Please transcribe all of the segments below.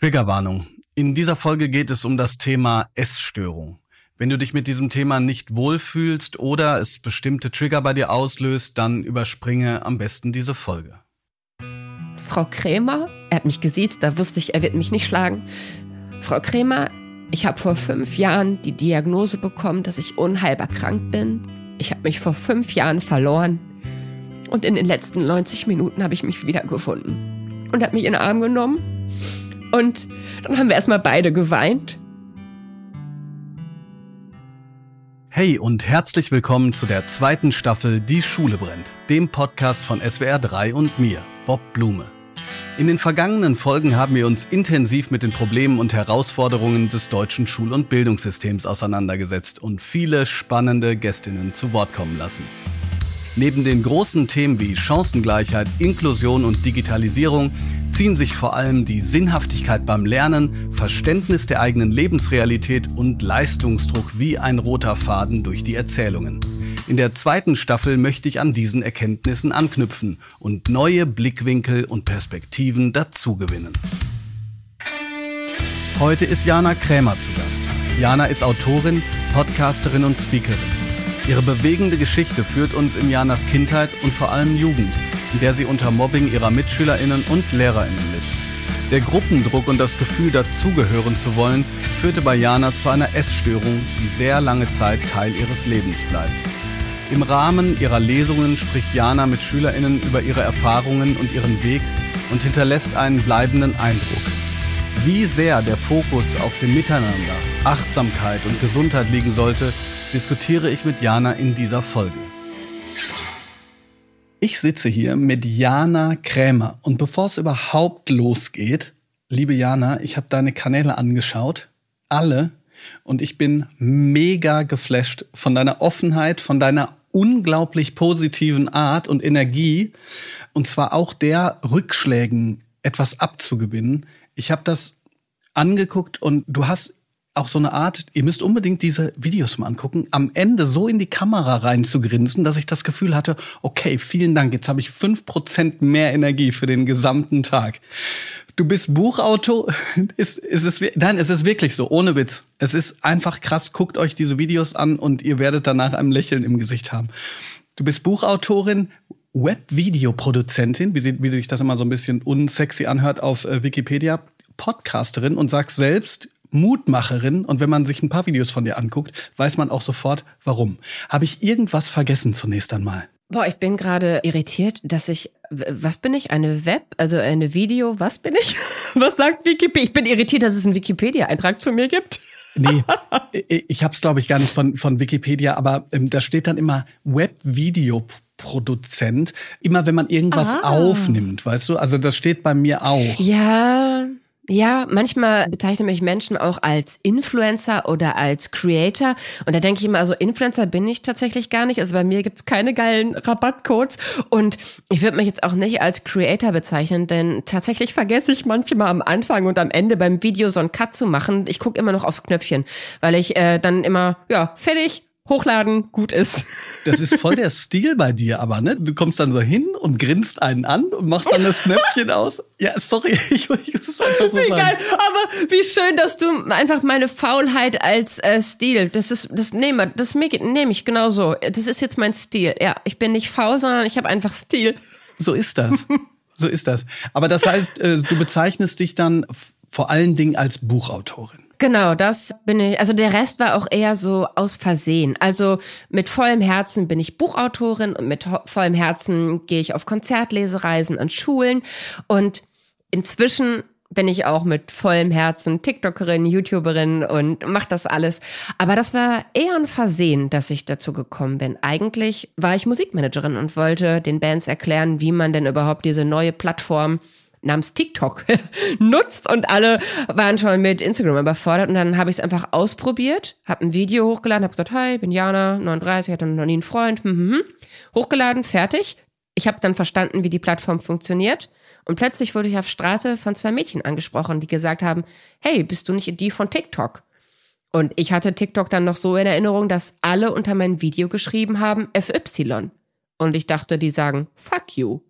Triggerwarnung. In dieser Folge geht es um das Thema Essstörung. Wenn du dich mit diesem Thema nicht wohlfühlst oder es bestimmte Trigger bei dir auslöst, dann überspringe am besten diese Folge. Frau Krämer, er hat mich gesiezt, da wusste ich, er wird mich nicht schlagen. Frau Krämer, ich habe vor 5 Jahren die Diagnose bekommen, dass ich unheilbar krank bin. Ich habe mich vor 5 Jahren verloren. Und in den letzten 90 Minuten habe ich mich wiedergefunden. Und hat mich in den Arm genommen. Und dann haben wir erstmal beide geweint. Hey und herzlich willkommen zu der 2. Staffel Die Schule brennt, dem Podcast von SWR3 und mir, Bob Blume. In den vergangenen Folgen haben wir uns intensiv mit den Problemen und Herausforderungen des deutschen Schul- und Bildungssystems auseinandergesetzt und viele spannende Gästinnen zu Wort kommen lassen. Neben den großen Themen wie Chancengleichheit, Inklusion und Digitalisierung ziehen sich vor allem die Sinnhaftigkeit beim Lernen, Verständnis der eigenen Lebensrealität und Leistungsdruck wie ein roter Faden durch die Erzählungen. In der 2. Staffel möchte ich an diesen Erkenntnissen anknüpfen und neue Blickwinkel und Perspektiven dazugewinnen. Heute ist Jana Krämer zu Gast. Jana ist Autorin, Podcasterin und Speakerin. Ihre bewegende Geschichte führt uns in Janas Kindheit und vor allem Jugend, in der sie unter Mobbing ihrer MitschülerInnen und LehrerInnen litt. Der Gruppendruck und das Gefühl, dazugehören zu wollen, führte bei Jana zu einer Essstörung, die sehr lange Zeit Teil ihres Lebens bleibt. Im Rahmen ihrer Lesungen spricht Jana mit SchülerInnen über ihre Erfahrungen und ihren Weg und hinterlässt einen bleibenden Eindruck. Wie sehr der Fokus auf dem Miteinander, Achtsamkeit und Gesundheit liegen sollte, diskutiere ich mit Jana in dieser Folge. Ich sitze hier mit Jana Krämer und bevor es überhaupt losgeht, liebe Jana, ich habe deine Kanäle angeschaut, alle, und ich bin mega geflasht von deiner Offenheit, von deiner unglaublich positiven Art und Energie und zwar auch der Rückschlägen etwas abzugewinnen. Ich habe das angeguckt und du hast auch so eine Art, ihr müsst unbedingt diese Videos mal angucken, am Ende so in die Kamera reinzugrinsen, dass ich das Gefühl hatte, okay, vielen Dank, jetzt habe ich 5% mehr Energie für den gesamten Tag. Du bist Buchautor, es ist wirklich so, ohne Witz. Es ist einfach krass, guckt euch diese Videos an und ihr werdet danach ein Lächeln im Gesicht haben. Du bist Buchautorin, Webvideoproduzentin, wie sich das immer so ein bisschen unsexy anhört auf Wikipedia, Podcasterin und sagst selbst Mutmacherin. Und wenn man sich ein paar Videos von dir anguckt, weiß man auch sofort, warum. Habe ich irgendwas vergessen zunächst einmal? Boah, ich bin gerade irritiert, dass ich, was bin ich? Was bin ich? Was sagt Wikipedia? Ich bin irritiert, dass es einen Wikipedia-Eintrag zu mir gibt. Nee, ich hab's, glaube ich, gar nicht von Wikipedia, aber da steht dann immer Webvideoproduzent, immer wenn man irgendwas aufnimmt, weißt du? Also das steht bei mir auch. Ja, manchmal bezeichnen mich Menschen auch als Influencer oder als Creator. Und da denke ich immer, also Influencer bin ich tatsächlich gar nicht. Also bei mir gibt's keine geilen Rabattcodes. Und ich würde mich jetzt auch nicht als Creator bezeichnen, denn tatsächlich vergesse ich manchmal am Anfang und am Ende beim Video so einen Cut zu machen. Ich gucke immer noch aufs Knöpfchen, weil ich dann immer, ja, fertig. Hochladen, gut ist. Das ist voll der Stil bei dir aber, ne? Du kommst dann so hin und grinst einen an und machst dann das Knöpfchen aus. Ja, sorry, ich muss es einfach so sagen. Geil, aber wie schön, dass du einfach meine Faulheit als Stil, nehme ich genauso. Das ist jetzt mein Stil. Ja, ich bin nicht faul, sondern ich habe einfach Stil. So ist das. So ist das. Aber das heißt, du bezeichnest dich dann vor allen Dingen als Buchautorin. Genau, das bin ich. Also der Rest war auch eher so aus Versehen. Also mit vollem Herzen bin ich Buchautorin und mit vollem Herzen gehe ich auf Konzertlesereisen an Schulen. Und inzwischen bin ich auch mit vollem Herzen Tiktokerin, YouTuberin und mache das alles. Aber das war eher ein Versehen, dass ich dazu gekommen bin. Eigentlich war ich Musikmanagerin und wollte den Bands erklären, wie man denn überhaupt diese neue Plattform namens TikTok nutzt und alle waren schon mit Instagram überfordert und dann habe ich es einfach ausprobiert, habe ein Video hochgeladen, habe gesagt, hi, bin Jana, 39, hatte noch nie einen Freund, hochgeladen, fertig. Ich habe dann verstanden, wie die Plattform funktioniert und plötzlich wurde ich auf Straße von 2 Mädchen angesprochen, die gesagt haben, hey, bist du nicht die von TikTok? Und ich hatte TikTok dann noch so in Erinnerung, dass alle unter mein Video geschrieben haben, FY. Und ich dachte, die sagen, fuck you.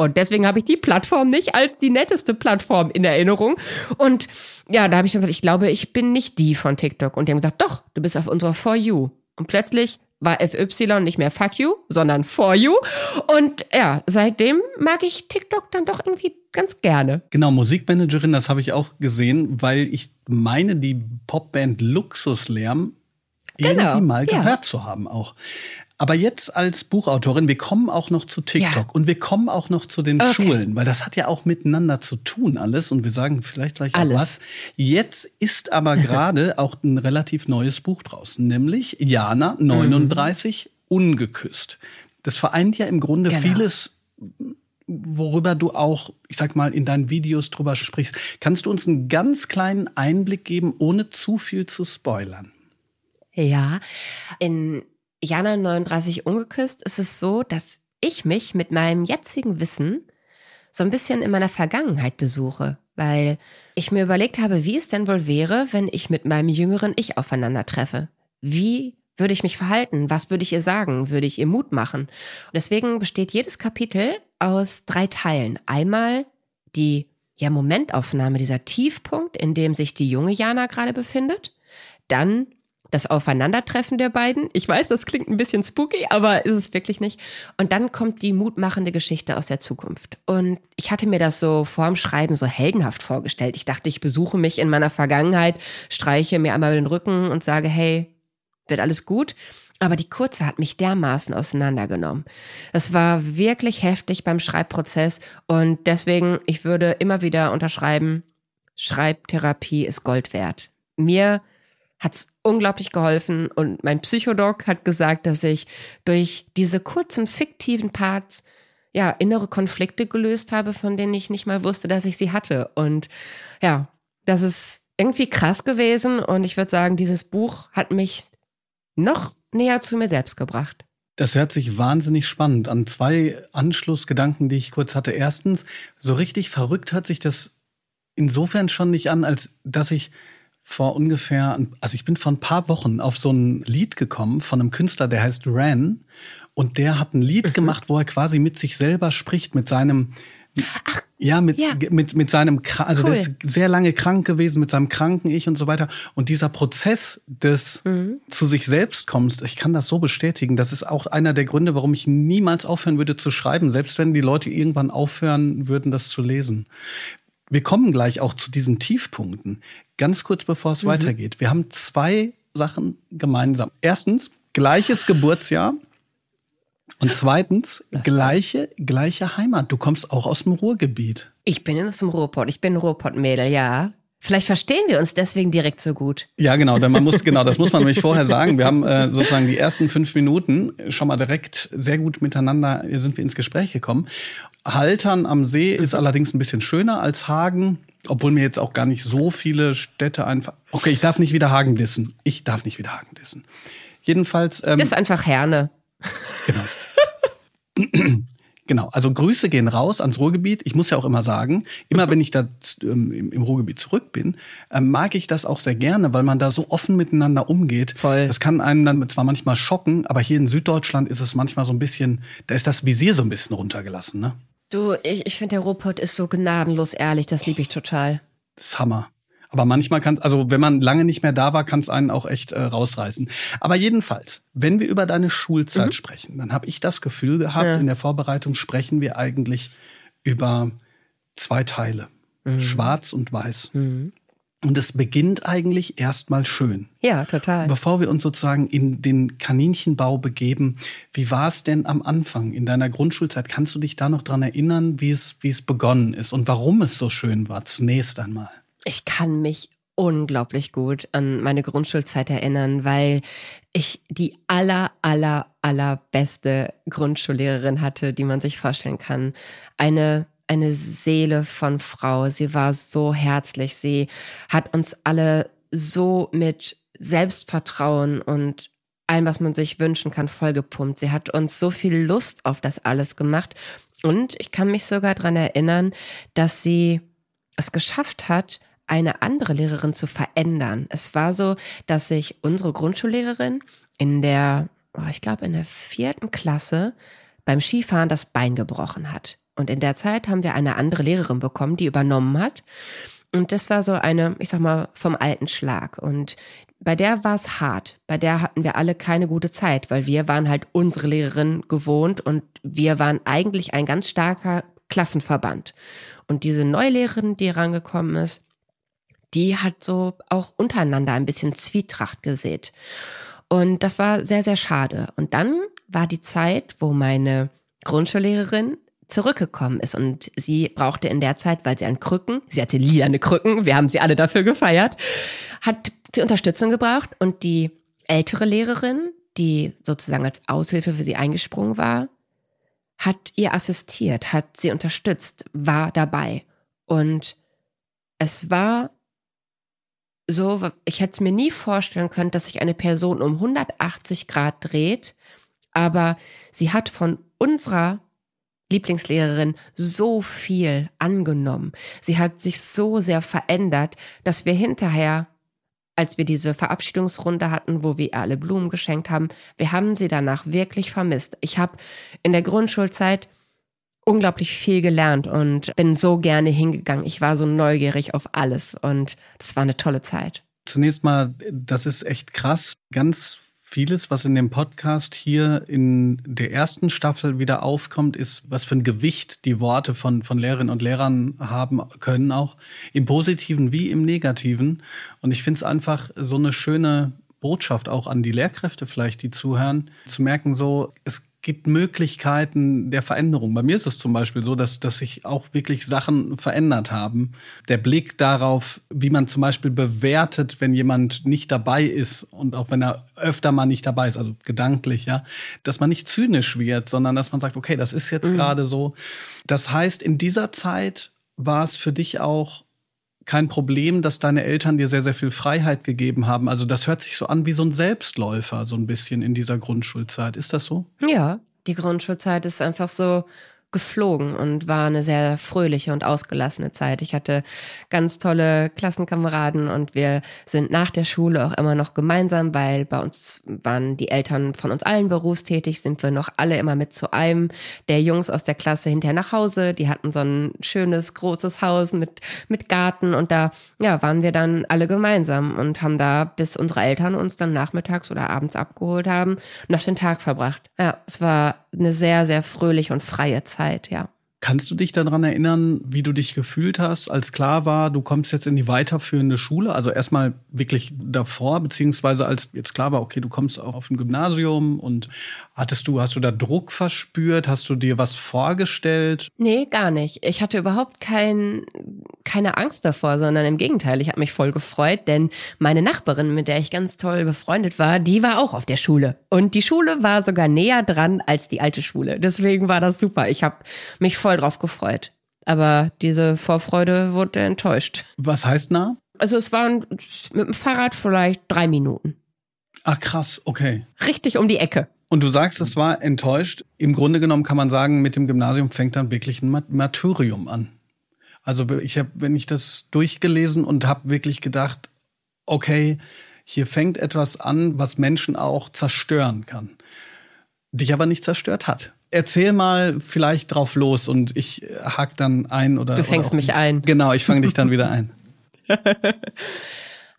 Und deswegen habe ich die Plattform nicht als die netteste Plattform in Erinnerung. Und ja, da habe ich dann gesagt, ich glaube, ich bin nicht die von TikTok. Und die haben gesagt, doch, du bist auf unserer For You. Und plötzlich war FY nicht mehr Fuck You, sondern For You. Und ja, seitdem mag ich TikTok dann doch irgendwie ganz gerne. Genau, Musikmanagerin, das habe ich auch gesehen, weil ich meine, die Popband Luxuslärm irgendwie mal gehört zu haben auch. Aber jetzt als Buchautorin, wir kommen auch noch zu TikTok und wir kommen auch noch zu den Schulen, weil das hat ja auch miteinander zu tun alles und wir sagen vielleicht gleich auch was. Jetzt ist aber gerade auch ein relativ neues Buch draußen, nämlich Jana 39 ungeküsst. Das vereint ja im Grunde vieles, worüber du auch, ich sag mal, in deinen Videos drüber sprichst. Kannst du uns einen ganz kleinen Einblick geben, ohne zu viel zu spoilern? Ja, in Jana 39 ungeküsst ist es so, dass ich mich mit meinem jetzigen Wissen so ein bisschen in meiner Vergangenheit besuche, weil ich mir überlegt habe, wie es denn wohl wäre, wenn ich mit meinem jüngeren Ich aufeinandertreffe. Wie würde ich mich verhalten? Was würde ich ihr sagen? Würde ich ihr Mut machen? Und deswegen besteht jedes Kapitel aus 3 Teilen. Einmal die Momentaufnahme, dieser Tiefpunkt, in dem sich die junge Jana gerade befindet. Dann das Aufeinandertreffen der beiden. Ich weiß, das klingt ein bisschen spooky, aber ist es wirklich nicht. Und dann kommt die mutmachende Geschichte aus der Zukunft. Und ich hatte mir das so vorm Schreiben so heldenhaft vorgestellt. Ich dachte, ich besuche mich in meiner Vergangenheit, streiche mir einmal den Rücken und sage, hey, wird alles gut. Aber die Kurze hat mich dermaßen auseinandergenommen. Das war wirklich heftig beim Schreibprozess. Und deswegen, ich würde immer wieder unterschreiben, Schreibtherapie ist Gold wert. Mir hat's unglaublich geholfen und mein Psychodoc hat gesagt, dass ich durch diese kurzen fiktiven Parts innere Konflikte gelöst habe, von denen ich nicht mal wusste, dass ich sie hatte. Und ja, das ist irgendwie krass gewesen und ich würde sagen, dieses Buch hat mich noch näher zu mir selbst gebracht. Das hört sich wahnsinnig spannend an. 2 Anschlussgedanken, die ich kurz hatte. Erstens, so richtig verrückt hört sich das insofern schon nicht an, als dass ich ich bin vor ein paar Wochen auf so ein Lied gekommen von einem Künstler, der heißt Ren. Und der hat ein Lied gemacht, wo er quasi mit sich selber spricht, mit seinem, mit seinem, also der ist sehr lange krank gewesen, mit seinem kranken Ich und so weiter. Und dieser Prozess des zu sich selbst kommst, ich kann das so bestätigen, das ist auch einer der Gründe, warum ich niemals aufhören würde zu schreiben, selbst wenn die Leute irgendwann aufhören würden, das zu lesen. Wir kommen gleich auch zu diesen Tiefpunkten. Ganz kurz, bevor es weitergeht. Wir haben 2 Sachen gemeinsam. Erstens, gleiches Geburtsjahr. Und zweitens, gleiche Heimat. Du kommst auch aus dem Ruhrgebiet. Ich bin aus dem Ruhrpott. Ich bin ein Ruhrpott-Mädel, ja. Vielleicht verstehen wir uns deswegen direkt so gut. Ja, genau, denn das muss man nämlich vorher sagen. Wir haben sozusagen die ersten 5 Minuten schon mal direkt sehr gut miteinander sind wir ins Gespräch gekommen. Haltern am See ist allerdings ein bisschen schöner als Hagen, obwohl mir jetzt auch gar nicht so viele Städte einfach. Okay, ich darf nicht wieder Hagen dissen. Jedenfalls. Ist einfach Herne. Genau. Genau, also Grüße gehen raus ans Ruhrgebiet. Ich muss ja auch immer sagen, immer wenn ich da im Ruhrgebiet zurück bin, mag ich das auch sehr gerne, weil man da so offen miteinander umgeht. Voll. Das kann einen dann zwar manchmal schocken, aber hier in Süddeutschland ist es manchmal so ein bisschen, da ist das Visier so ein bisschen runtergelassen, ne? Du, ich finde, der Ruhrpott ist so gnadenlos ehrlich, das liebe ich total. Das ist Hammer. Aber manchmal kann es, also wenn man lange nicht mehr da war, kann es einen auch echt rausreißen. Aber jedenfalls, wenn wir über deine Schulzeit sprechen, dann habe ich das Gefühl gehabt, in der Vorbereitung sprechen wir eigentlich über 2 Teile, schwarz und weiß. Mhm. Und es beginnt eigentlich erstmal schön. Ja, total. Bevor wir uns sozusagen in den Kaninchenbau begeben, wie war es denn am Anfang in deiner Grundschulzeit? Kannst du dich da noch dran erinnern, wie es begonnen ist und warum es so schön war zunächst einmal? Ich kann mich unglaublich gut an meine Grundschulzeit erinnern, weil ich die allerbeste Grundschullehrerin hatte, die man sich vorstellen kann. Eine Seele von Frau. Sie war so herzlich. Sie hat uns alle so mit Selbstvertrauen und allem, was man sich wünschen kann, vollgepumpt. Sie hat uns so viel Lust auf das alles gemacht. Und ich kann mich sogar daran erinnern, dass sie es geschafft hat, eine andere Lehrerin zu verändern. Es war so, dass sich unsere Grundschullehrerin in der 4. Klasse beim Skifahren das Bein gebrochen hat. Und in der Zeit haben wir eine andere Lehrerin bekommen, die übernommen hat. Und das war so eine, ich sag mal, vom alten Schlag. Und bei der war es hart. Bei der hatten wir alle keine gute Zeit, weil wir waren halt unsere Lehrerin gewohnt und wir waren eigentlich ein ganz starker Klassenverband. Und diese Neulehrerin, die rangekommen ist, die hat so auch untereinander ein bisschen Zwietracht gesät. Und das war sehr, sehr schade. Und dann war die Zeit, wo meine Grundschullehrerin zurückgekommen ist. Und sie brauchte in der Zeit, weil sie an Krücken, sie hatte lilane Krücken, wir haben sie alle dafür gefeiert, hat sie Unterstützung gebraucht. Und die ältere Lehrerin, die sozusagen als Aushilfe für sie eingesprungen war, hat ihr assistiert, hat sie unterstützt, war dabei. Und es war so, ich hätte es mir nie vorstellen können, dass sich eine Person um 180 Grad dreht, aber sie hat von unserer Lieblingslehrerin so viel angenommen. Sie hat sich so sehr verändert, dass wir hinterher, als wir diese Verabschiedungsrunde hatten, wo wir alle Blumen geschenkt haben, wir haben sie danach wirklich vermisst. Ich habe in der Grundschulzeit unglaublich viel gelernt und bin so gerne hingegangen. Ich war so neugierig auf alles und das war eine tolle Zeit. Zunächst mal, das ist echt krass. Ganz vieles, was in dem Podcast hier in der ersten Staffel wieder aufkommt, ist, was für ein Gewicht die Worte von Lehrerinnen und Lehrern haben können, auch im Positiven wie im Negativen. Und ich finde es einfach so eine schöne Botschaft auch an die Lehrkräfte vielleicht, die zuhören, zu merken so, es gibt Möglichkeiten der Veränderung. Bei mir ist es zum Beispiel so, dass sich auch wirklich Sachen verändert haben. Der Blick darauf, wie man zum Beispiel bewertet, wenn jemand nicht dabei ist und auch wenn er öfter mal nicht dabei ist, also gedanklich, ja, dass man nicht zynisch wird, sondern dass man sagt, okay, das ist jetzt gerade so. Das heißt, in dieser Zeit war es für dich auch kein Problem, dass deine Eltern dir sehr, sehr viel Freiheit gegeben haben. Also das hört sich so an wie so ein Selbstläufer, so ein bisschen in dieser Grundschulzeit. Ist das so? Ja, die Grundschulzeit ist einfach so geflogen und war eine sehr fröhliche und ausgelassene Zeit. Ich hatte ganz tolle Klassenkameraden und wir sind nach der Schule auch immer noch gemeinsam, weil bei uns waren die Eltern von uns allen berufstätig, sind wir noch alle immer mit zu einem der Jungs aus der Klasse hinterher nach Hause. Die hatten so ein schönes, großes Haus mit Garten und da ja waren wir dann alle gemeinsam und haben da, bis unsere Eltern uns dann nachmittags oder abends abgeholt haben, noch den Tag verbracht. Ja, es war eine sehr, sehr fröhliche und freie Zeit, ja. Kannst du dich daran erinnern, wie du dich gefühlt hast, als klar war, du kommst jetzt in die weiterführende Schule? Also erstmal wirklich davor, beziehungsweise als jetzt klar war, okay, du kommst auch auf ein Gymnasium und hast du da Druck verspürt? Hast du dir was vorgestellt? Nee, gar nicht. Ich hatte überhaupt keine Angst davor, sondern im Gegenteil. Ich habe mich voll gefreut, denn meine Nachbarin, mit der ich ganz toll befreundet war, die war auch auf der Schule. Und die Schule war sogar näher dran als die alte Schule. Deswegen war das super. Ich habe mich voll drauf gefreut. Aber diese Vorfreude wurde enttäuscht. Was heißt nah? Also es waren mit dem Fahrrad vielleicht 3 Minuten. Ach krass, okay. Richtig um die Ecke. Und du sagst, es war enttäuscht. Im Grunde genommen kann man sagen, mit dem Gymnasium fängt dann wirklich ein Martyrium an. Also wenn ich das durchgelesen und habe wirklich gedacht, okay, hier fängt etwas an, was Menschen auch zerstören kann. Dich aber nicht zerstört hat. Erzähl mal vielleicht drauf los und ich hake dann ein. Oder du fängst mich ein. Genau, ich fange dich dann wieder ein.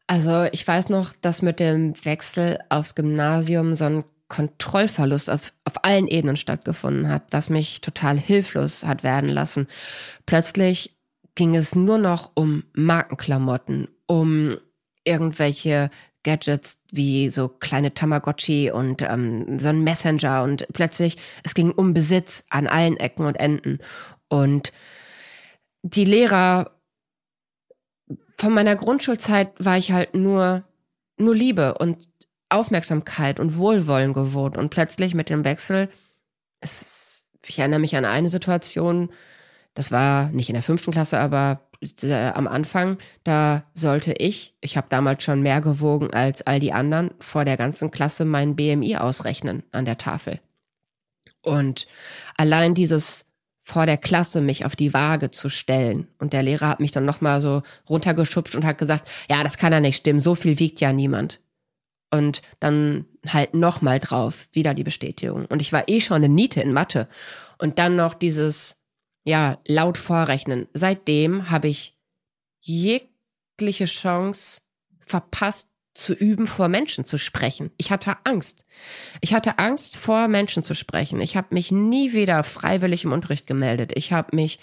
Also ich weiß noch, dass mit dem Wechsel aufs Gymnasium so ein Kontrollverlust auf allen Ebenen stattgefunden hat, was mich total hilflos hat werden lassen. Plötzlich ging es nur noch um Markenklamotten, um irgendwelche Gadgets wie so kleine Tamagotchi und so ein Messenger und plötzlich, es ging um Besitz an allen Ecken und Enden. Und die Lehrer von meiner Grundschulzeit war ich halt nur Liebe und Aufmerksamkeit und Wohlwollen gewohnt und plötzlich mit dem Wechsel, ich erinnere mich an eine Situation, das war nicht in der 5. Klasse, aber am Anfang, da sollte ich habe damals schon mehr gewogen als all die anderen, vor der ganzen Klasse meinen BMI ausrechnen an der Tafel. Und allein dieses vor der Klasse mich auf die Waage zu stellen. Und der Lehrer hat mich dann nochmal so runtergeschubst und hat gesagt, ja, das kann ja nicht stimmen, so viel wiegt ja niemand. Und dann halt nochmal drauf, wieder die Bestätigung. Und ich war schon eine Niete in Mathe. Und dann noch dieses ja, laut vorrechnen. Seitdem habe ich jegliche Chance verpasst, zu üben, vor Menschen zu sprechen. Ich hatte Angst. Ich hatte Angst, vor Menschen zu sprechen. Ich habe mich nie wieder freiwillig im Unterricht gemeldet. Ich habe mich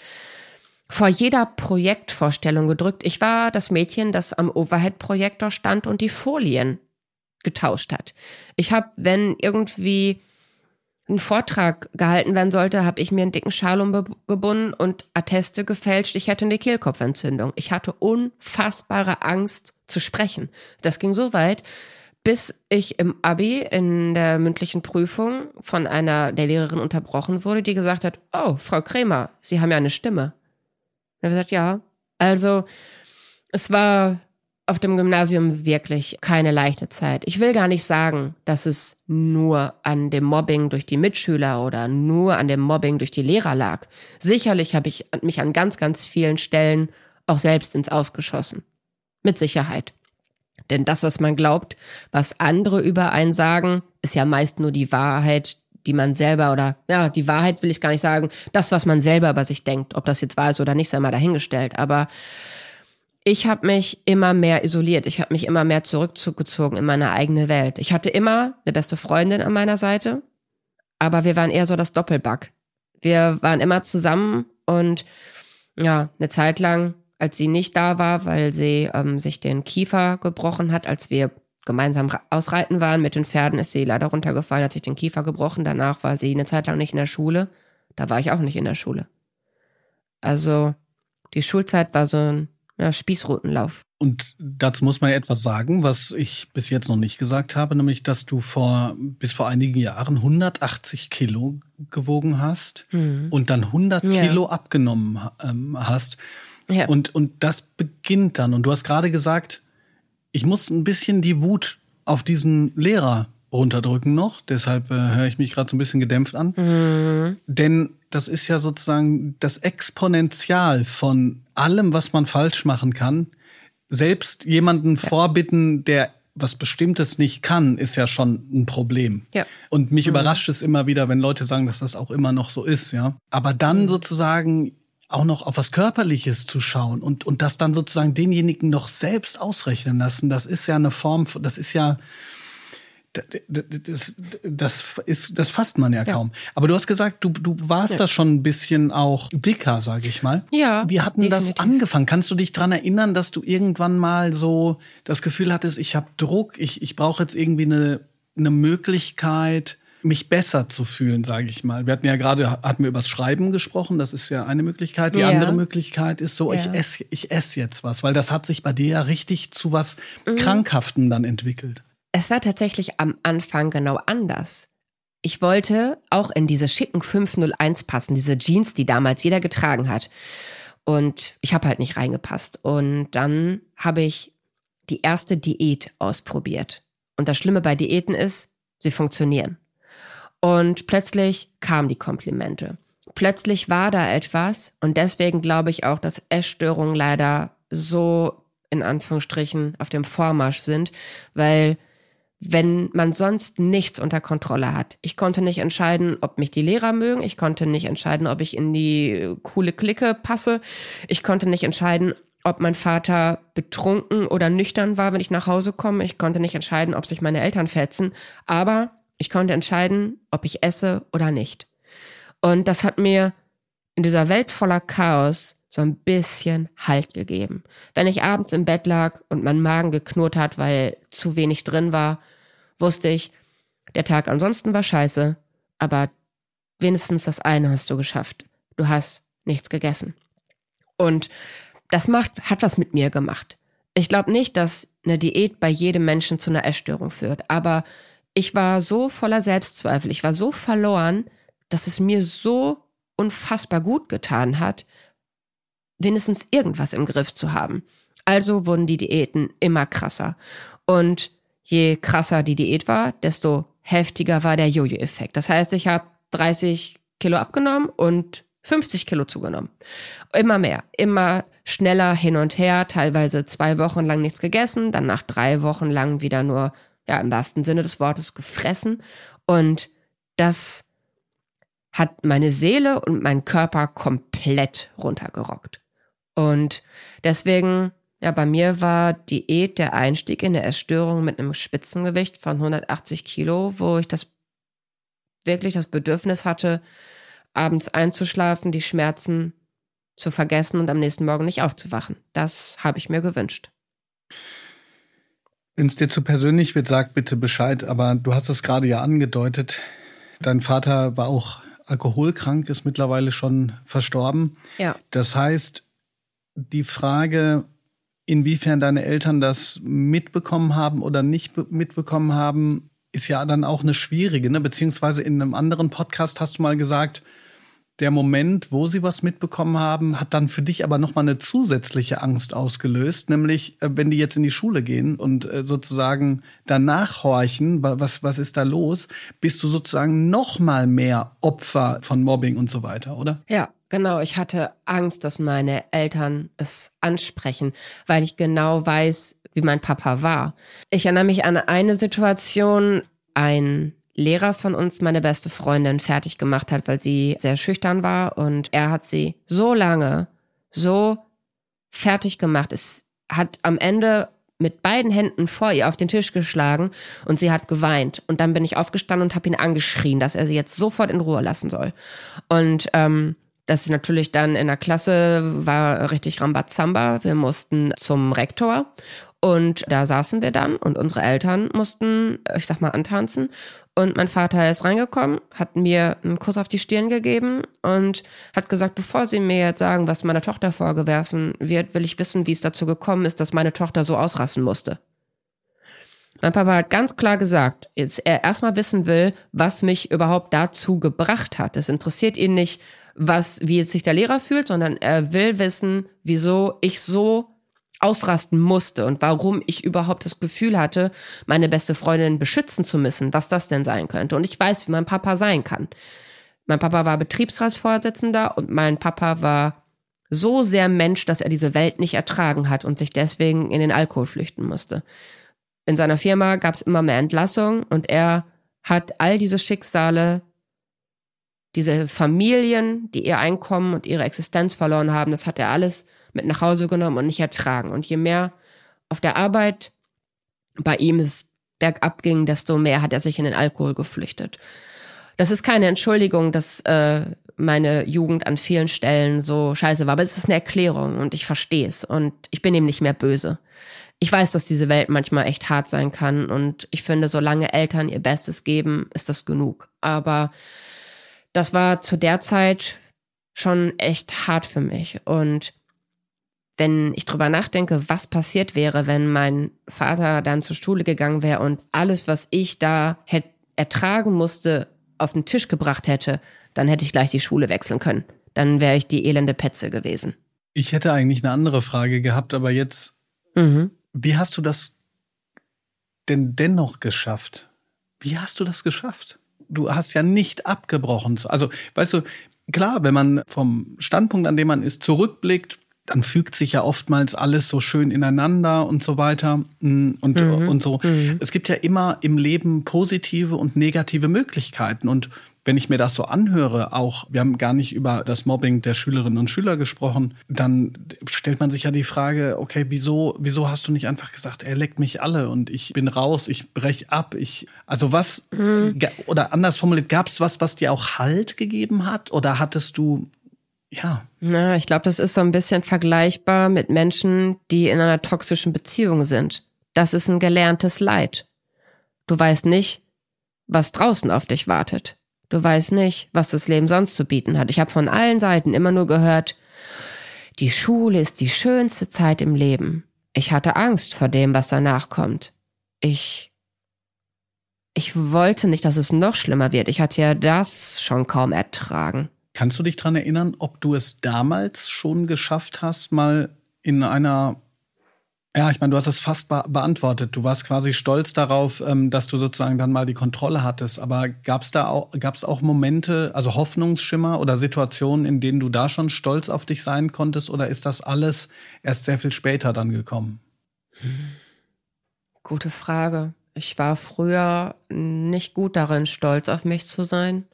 vor jeder Projektvorstellung gedrückt. Ich war das Mädchen, das am Overhead-Projektor stand und die Folien getauscht hat. Ich habe, wenn irgendwie ein Vortrag gehalten werden sollte, habe ich mir einen dicken Schal umgebunden und Atteste gefälscht. Ich hatte eine Kehlkopfentzündung. Ich hatte unfassbare Angst zu sprechen. Das ging so weit, bis ich im Abi in der mündlichen Prüfung von einer der Lehrerin unterbrochen wurde, die gesagt hat, oh, Frau Krämer, Sie haben ja eine Stimme. Und ich habe gesagt, ja. Also es war auf dem Gymnasium wirklich keine leichte Zeit. Ich will gar nicht sagen, dass es nur an dem Mobbing durch die Mitschüler oder nur an dem Mobbing durch die Lehrer lag. Sicherlich habe ich mich an ganz, ganz vielen Stellen auch selbst ins Aus geschossen. Mit Sicherheit. Denn das, was man glaubt, was andere über einen sagen, ist ja meist nur die Wahrheit, die man selber oder, ja, die Wahrheit will ich gar nicht sagen, das, was man selber über sich denkt. Ob das jetzt wahr ist oder nicht, sei mal dahingestellt. Aber ich habe mich immer mehr isoliert, ich habe mich immer mehr zurückgezogen in meine eigene Welt. Ich hatte immer eine beste Freundin an meiner Seite, aber wir waren eher so das Doppelback. Wir waren immer zusammen und ja, eine Zeit lang, als sie nicht da war, weil sie sich den Kiefer gebrochen hat, als wir gemeinsam ausreiten waren mit den Pferden, ist sie leider runtergefallen, hat sich den Kiefer gebrochen. Danach war sie eine Zeit lang nicht in der Schule, da war ich auch nicht in der Schule. Also die Schulzeit war so ein Spießrutenlauf. Und dazu muss man ja etwas sagen, was ich bis jetzt noch nicht gesagt habe, nämlich, dass du bis vor einigen Jahren 180 Kilo gewogen hast und dann 100 Kilo abgenommen hast. Ja. Und das beginnt dann. Und du hast gerade gesagt, ich muss ein bisschen die Wut auf diesen Lehrer runterdrücken noch. Deshalb höre ich mich gerade so ein bisschen gedämpft an. Denn das ist ja sozusagen das Exponential von allem, was man falsch machen kann. Selbst jemanden vorbitten, der was Bestimmtes nicht kann, ist ja schon ein Problem. Ja. Und mich überrascht es immer wieder, wenn Leute sagen, dass das auch immer noch so ist. Ja. Aber dann sozusagen auch noch auf was Körperliches zu schauen und das dann sozusagen denjenigen noch selbst ausrechnen lassen, das ist ja eine Form, das ist ja... Das fasst man ja kaum. Aber du hast gesagt, du warst da schon ein bisschen auch dicker, sage ich mal. Ja. Wie hat denn das angefangen? Kannst du dich dran erinnern, dass du irgendwann mal so das Gefühl hattest, ich habe Druck, ich brauche jetzt irgendwie eine Möglichkeit, mich besser zu fühlen, sage ich mal. Wir hatten ja gerade, über das Schreiben gesprochen, das ist ja eine Möglichkeit. Die andere Möglichkeit ist so, ich ess jetzt was, weil das hat sich bei dir ja richtig zu was Krankhaftem dann entwickelt. Es war tatsächlich am Anfang genau anders. Ich wollte auch in diese schicken 501 passen, diese Jeans, die damals jeder getragen hat. Und ich habe halt nicht reingepasst. Und dann habe ich die erste Diät ausprobiert. Und das Schlimme bei Diäten ist, sie funktionieren. Und plötzlich kamen die Komplimente. Plötzlich war da etwas. Und deswegen glaube ich auch, dass Essstörungen leider so in Anführungsstrichen auf dem Vormarsch sind, weil wenn man sonst nichts unter Kontrolle hat. Ich konnte nicht entscheiden, ob mich die Lehrer mögen. Ich konnte nicht entscheiden, ob ich in die coole Clique passe. Ich konnte nicht entscheiden, ob mein Vater betrunken oder nüchtern war, wenn ich nach Hause komme. Ich konnte nicht entscheiden, ob sich meine Eltern fetzen. Aber ich konnte entscheiden, ob ich esse oder nicht. Und das hat mir in dieser Welt voller Chaos so ein bisschen Halt gegeben. Wenn ich abends im Bett lag und mein Magen geknurrt hat, weil zu wenig drin war, wusste ich, der Tag ansonsten war scheiße, aber wenigstens das eine hast du geschafft. Du hast nichts gegessen. Und das hat was mit mir gemacht. Ich glaube nicht, dass eine Diät bei jedem Menschen zu einer Essstörung führt, aber ich war so voller Selbstzweifel, ich war so verloren, dass es mir so unfassbar gut getan hat, wenigstens irgendwas im Griff zu haben. Also wurden die Diäten immer krasser. Und je krasser die Diät war, desto heftiger war der Jojo-Effekt. Das heißt, ich habe 30 Kilo abgenommen und 50 Kilo zugenommen. Immer mehr, immer schneller hin und her, teilweise 2 Wochen lang nichts gegessen, dann nach 3 Wochen lang wieder nur, ja, im wahrsten Sinne des Wortes gefressen. Und das hat meine Seele und mein Körper komplett runtergerockt. Und deswegen, ja, bei mir war Diät der Einstieg in eine Essstörung mit einem Spitzengewicht von 180 Kilo, wo ich wirklich das Bedürfnis hatte, abends einzuschlafen, die Schmerzen zu vergessen und am nächsten Morgen nicht aufzuwachen. Das habe ich mir gewünscht. Wenn es dir zu persönlich wird, sag bitte Bescheid, aber du hast es gerade ja angedeutet, dein Vater war auch alkoholkrank, ist mittlerweile schon verstorben. Ja. Das heißt, die Frage, inwiefern deine Eltern das mitbekommen haben oder nicht mitbekommen haben, ist ja dann auch eine schwierige, ne? Beziehungsweise in einem anderen Podcast hast du mal gesagt, der Moment, wo sie was mitbekommen haben, hat dann für dich aber nochmal eine zusätzliche Angst ausgelöst, nämlich wenn die jetzt in die Schule gehen und sozusagen danach horchen, was ist da los, bist du sozusagen nochmal mehr Opfer von Mobbing und so weiter, oder? Ja, genau. Ich hatte Angst, dass meine Eltern es ansprechen, weil ich genau weiß, wie mein Papa war. Ich erinnere mich an eine Situation, ein Lehrer von uns meine beste Freundin fertig gemacht hat, weil sie sehr schüchtern war, und er hat sie so lange so fertig gemacht. Es hat am Ende mit beiden Händen vor ihr auf den Tisch geschlagen und sie hat geweint. Und dann bin ich aufgestanden und habe ihn angeschrien, dass er sie jetzt sofort in Ruhe lassen soll. Und das ist natürlich dann in der Klasse, war richtig Rambazamba. Wir mussten zum Rektor. Und da saßen wir dann und unsere Eltern mussten, ich sag mal, antanzen. Und mein Vater ist reingekommen, hat mir einen Kuss auf die Stirn gegeben und hat gesagt, bevor sie mir jetzt sagen, was meiner Tochter vorgeworfen wird, will ich wissen, wie es dazu gekommen ist, dass meine Tochter so ausrasten musste. Mein Papa hat ganz klar gesagt, dass er erstmal wissen will, was mich überhaupt dazu gebracht hat. Es interessiert ihn nicht, wie jetzt sich der Lehrer fühlt, sondern er will wissen, wieso ich so ausrasten musste und warum ich überhaupt das Gefühl hatte, meine beste Freundin beschützen zu müssen, was das denn sein könnte. Und ich weiß, wie mein Papa sein kann. Mein Papa war Betriebsratsvorsitzender und mein Papa war so sehr Mensch, dass er diese Welt nicht ertragen hat und sich deswegen in den Alkohol flüchten musste. In seiner Firma gab es immer mehr Entlassungen und er hat all diese Schicksale, diese Familien, die ihr Einkommen und ihre Existenz verloren haben, das hat er alles mit nach Hause genommen und nicht ertragen. Und je mehr auf der Arbeit bei ihm es bergab ging, desto mehr hat er sich in den Alkohol geflüchtet. Das ist keine Entschuldigung, dass meine Jugend an vielen Stellen so scheiße war, aber es ist eine Erklärung und ich verstehe es und ich bin ihm nicht mehr böse. Ich weiß, dass diese Welt manchmal echt hart sein kann und ich finde, solange Eltern ihr Bestes geben, ist das genug. Aber das war zu der Zeit schon echt hart für mich. Und wenn ich drüber nachdenke, was passiert wäre, wenn mein Vater dann zur Schule gegangen wäre und alles, was ich da ertragen musste, auf den Tisch gebracht hätte, dann hätte ich gleich die Schule wechseln können. Dann wäre ich die elende Petze gewesen. Ich hätte eigentlich eine andere Frage gehabt, aber jetzt, Wie hast du das denn dennoch geschafft? Wie hast du das geschafft? Du hast ja nicht abgebrochen. Also, weißt du, klar, wenn man vom Standpunkt, an dem man ist, zurückblickt, dann fügt sich ja oftmals alles so schön ineinander und so weiter und so. Mhm. Es gibt ja immer im Leben positive und negative Möglichkeiten. Und wenn ich mir das so anhöre, auch, wir haben gar nicht über das Mobbing der Schülerinnen und Schüler gesprochen, dann stellt man sich ja die Frage, okay, wieso hast du nicht einfach gesagt, er leckt mich alle und ich bin raus, ich brech ab, oder anders formuliert, gab es was dir auch Halt gegeben hat oder hattest du... Ja. Na, ich glaube, das ist so ein bisschen vergleichbar mit Menschen, die in einer toxischen Beziehung sind. Das ist ein gelerntes Leid. Du weißt nicht, was draußen auf dich wartet. Du weißt nicht, was das Leben sonst zu bieten hat. Ich habe von allen Seiten immer nur gehört, die Schule ist die schönste Zeit im Leben. Ich hatte Angst vor dem, was danach kommt. Ich wollte nicht, dass es noch schlimmer wird. Ich hatte ja das schon kaum ertragen. Kannst du dich daran erinnern, ob du es damals schon geschafft hast, mal in einer, ja, ich meine, du hast es fast beantwortet. Du warst quasi stolz darauf, dass du sozusagen dann mal die Kontrolle hattest. Aber gab es auch Momente, also Hoffnungsschimmer oder Situationen, in denen du da schon stolz auf dich sein konntest? Oder ist das alles erst sehr viel später dann gekommen? Gute Frage. Ich war früher nicht gut darin, stolz auf mich zu sein.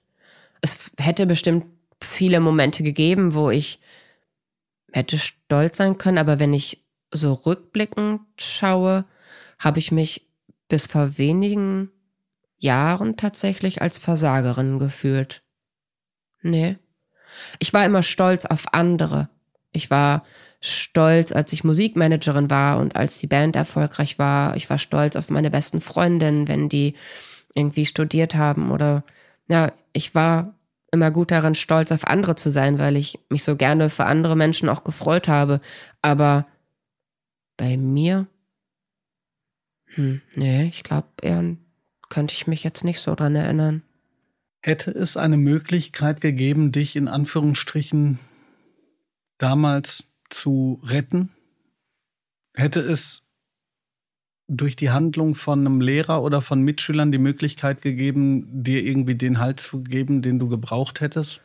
Es hätte bestimmt viele Momente gegeben, wo ich hätte stolz sein können, aber wenn ich so rückblickend schaue, habe ich mich bis vor wenigen Jahren tatsächlich als Versagerin gefühlt. Nee. Ich war immer stolz auf andere. Ich war stolz, als ich Musikmanagerin war und als die Band erfolgreich war. Ich war stolz auf meine besten Freundinnen, wenn die irgendwie studiert haben oder, ja, ich war immer gut darin, stolz auf andere zu sein, weil ich mich so gerne für andere Menschen auch gefreut habe. Aber bei mir, nee, ich glaube, könnte ich mich jetzt nicht so dran erinnern. Hätte es eine Möglichkeit gegeben, dich in Anführungsstrichen damals zu retten? Hätte es durch die Handlung von einem Lehrer oder von Mitschülern die Möglichkeit gegeben, dir irgendwie den Halt zu geben, den du gebraucht hättest?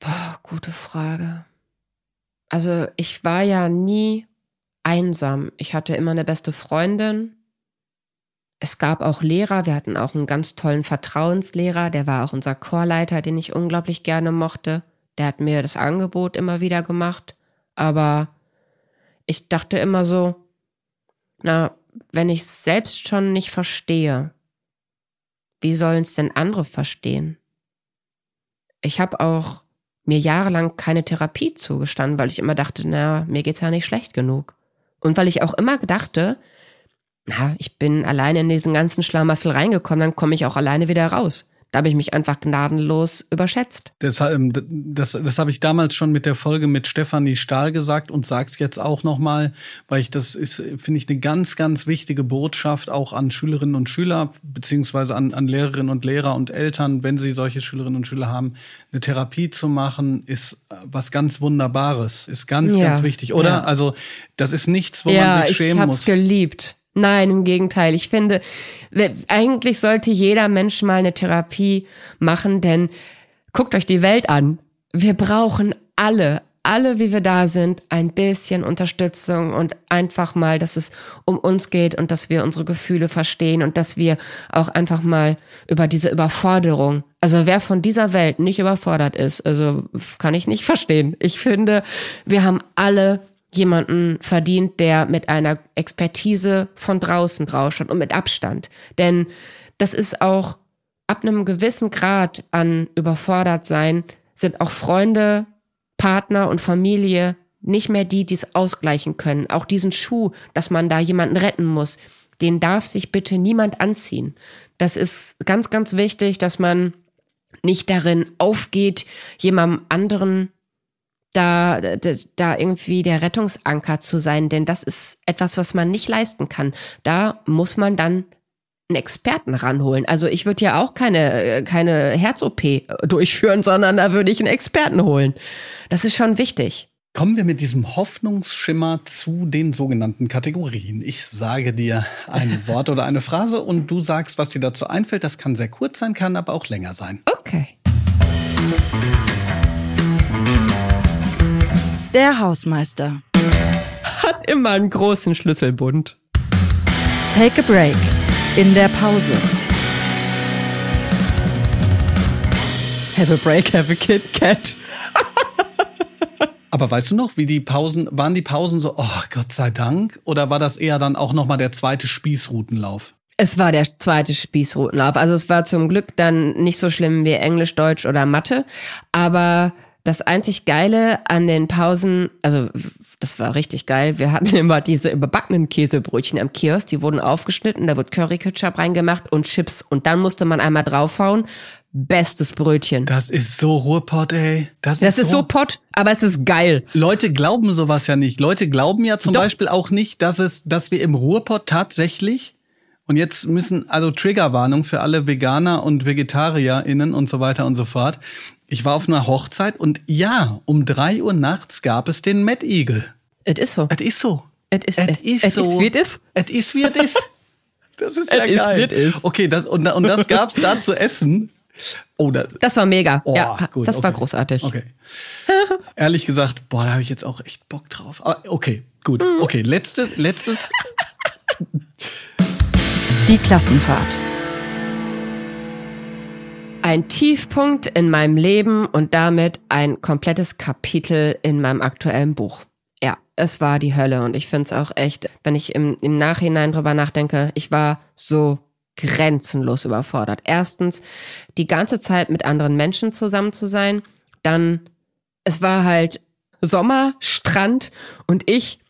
Boah, gute Frage. Also ich war ja nie einsam. Ich hatte immer eine beste Freundin. Es gab auch Lehrer. Wir hatten auch einen ganz tollen Vertrauenslehrer. Der war auch unser Chorleiter, den ich unglaublich gerne mochte. Der hat mir das Angebot immer wieder gemacht. Aber ich dachte immer so, na, wenn ich es selbst schon nicht verstehe, wie sollen es denn andere verstehen? Ich habe auch mir jahrelang keine Therapie zugestanden, weil ich immer dachte, na, mir geht's ja nicht schlecht genug. Und weil ich auch immer dachte, na, ich bin alleine in diesen ganzen Schlamassel reingekommen, dann komme ich auch alleine wieder raus. Da habe ich mich einfach gnadenlos überschätzt. Das habe ich damals schon mit der Folge mit Stefanie Stahl gesagt und sag's jetzt auch nochmal, weil das ist, finde ich, eine ganz, ganz wichtige Botschaft auch an Schülerinnen und Schüler, beziehungsweise an Lehrerinnen und Lehrer und Eltern, wenn sie solche Schülerinnen und Schüler haben. Eine Therapie zu machen, ist was ganz Wunderbares, ist ganz, ganz wichtig, oder? Ja. Also das ist nichts, wo man sich schämen muss. Ja, ich hab's geliebt. Nein, im Gegenteil. Ich finde, eigentlich sollte jeder Mensch mal eine Therapie machen, denn guckt euch die Welt an. Wir brauchen alle, wie wir da sind, ein bisschen Unterstützung und einfach mal, dass es um uns geht und dass wir unsere Gefühle verstehen und dass wir auch einfach mal über diese Überforderung, also wer von dieser Welt nicht überfordert ist, also kann ich nicht verstehen. Ich finde, wir haben alle jemanden verdient, der mit einer Expertise von draußen draufschaut und mit Abstand. Denn das ist auch ab einem gewissen Grad an überfordert sein, sind auch Freunde, Partner und Familie nicht mehr die, die es ausgleichen können. Auch diesen Schuh, dass man da jemanden retten muss, den darf sich bitte niemand anziehen. Das ist ganz, ganz wichtig, dass man nicht darin aufgeht, jemandem anderen da irgendwie der Rettungsanker zu sein, denn das ist etwas, was man nicht leisten kann. Da muss man dann einen Experten ranholen. Also ich würde ja auch keine Herz-OP durchführen, sondern da würde ich einen Experten holen. Das ist schon wichtig. Kommen wir mit diesem Hoffnungsschimmer zu den sogenannten Kategorien. Ich sage dir ein Wort oder eine Phrase und du sagst, was dir dazu einfällt. Das kann sehr kurz sein, kann aber auch länger sein. Okay. Der Hausmeister hat immer einen großen Schlüsselbund. Take a break in der Pause. Have a break, have a Kit Kat. Aber weißt du noch, wie waren die Pausen so, oh Gott sei Dank, oder war das eher dann auch nochmal der zweite Spießrutenlauf? Es war der zweite Spießrutenlauf. Also es war zum Glück dann nicht so schlimm wie Englisch, Deutsch oder Mathe, aber das einzig Geile an den Pausen, also das war richtig geil, wir hatten immer diese überbackenen Käsebrötchen am Kiosk, die wurden aufgeschnitten, da wurde Curry-Ketchup reingemacht und Chips. Und dann musste man einmal draufhauen, bestes Brötchen. Das ist so Ruhrpott, ey. Das ist so Pott, aber es ist geil. Leute glauben sowas ja nicht. Leute glauben ja zum Beispiel auch nicht, dass wir im Ruhrpott tatsächlich... Und jetzt also Triggerwarnung für alle Veganer und VegetarierInnen und so weiter und so fort. Ich war auf einer Hochzeit und ja, um 3 Uhr nachts gab es den Mettigel. Es ist so. Es ist so. Es ist so. Es ist wie es ist. Das ist ja geil. It is. Okay, und das gab's da zu essen. Oh, das war mega. Oh, ja, gut, das war großartig. Okay. Ehrlich gesagt, da habe ich jetzt auch echt Bock drauf. Aber okay, gut. Okay, letztes. Die Klassenfahrt. ein Tiefpunkt in meinem Leben und damit ein komplettes Kapitel in meinem aktuellen Buch. Ja, es war die Hölle und ich finde es auch echt, wenn ich im Nachhinein drüber nachdenke, ich war so grenzenlos überfordert. Erstens, die ganze Zeit mit anderen Menschen zusammen zu sein. Dann, es war halt Sommer, Strand und ich,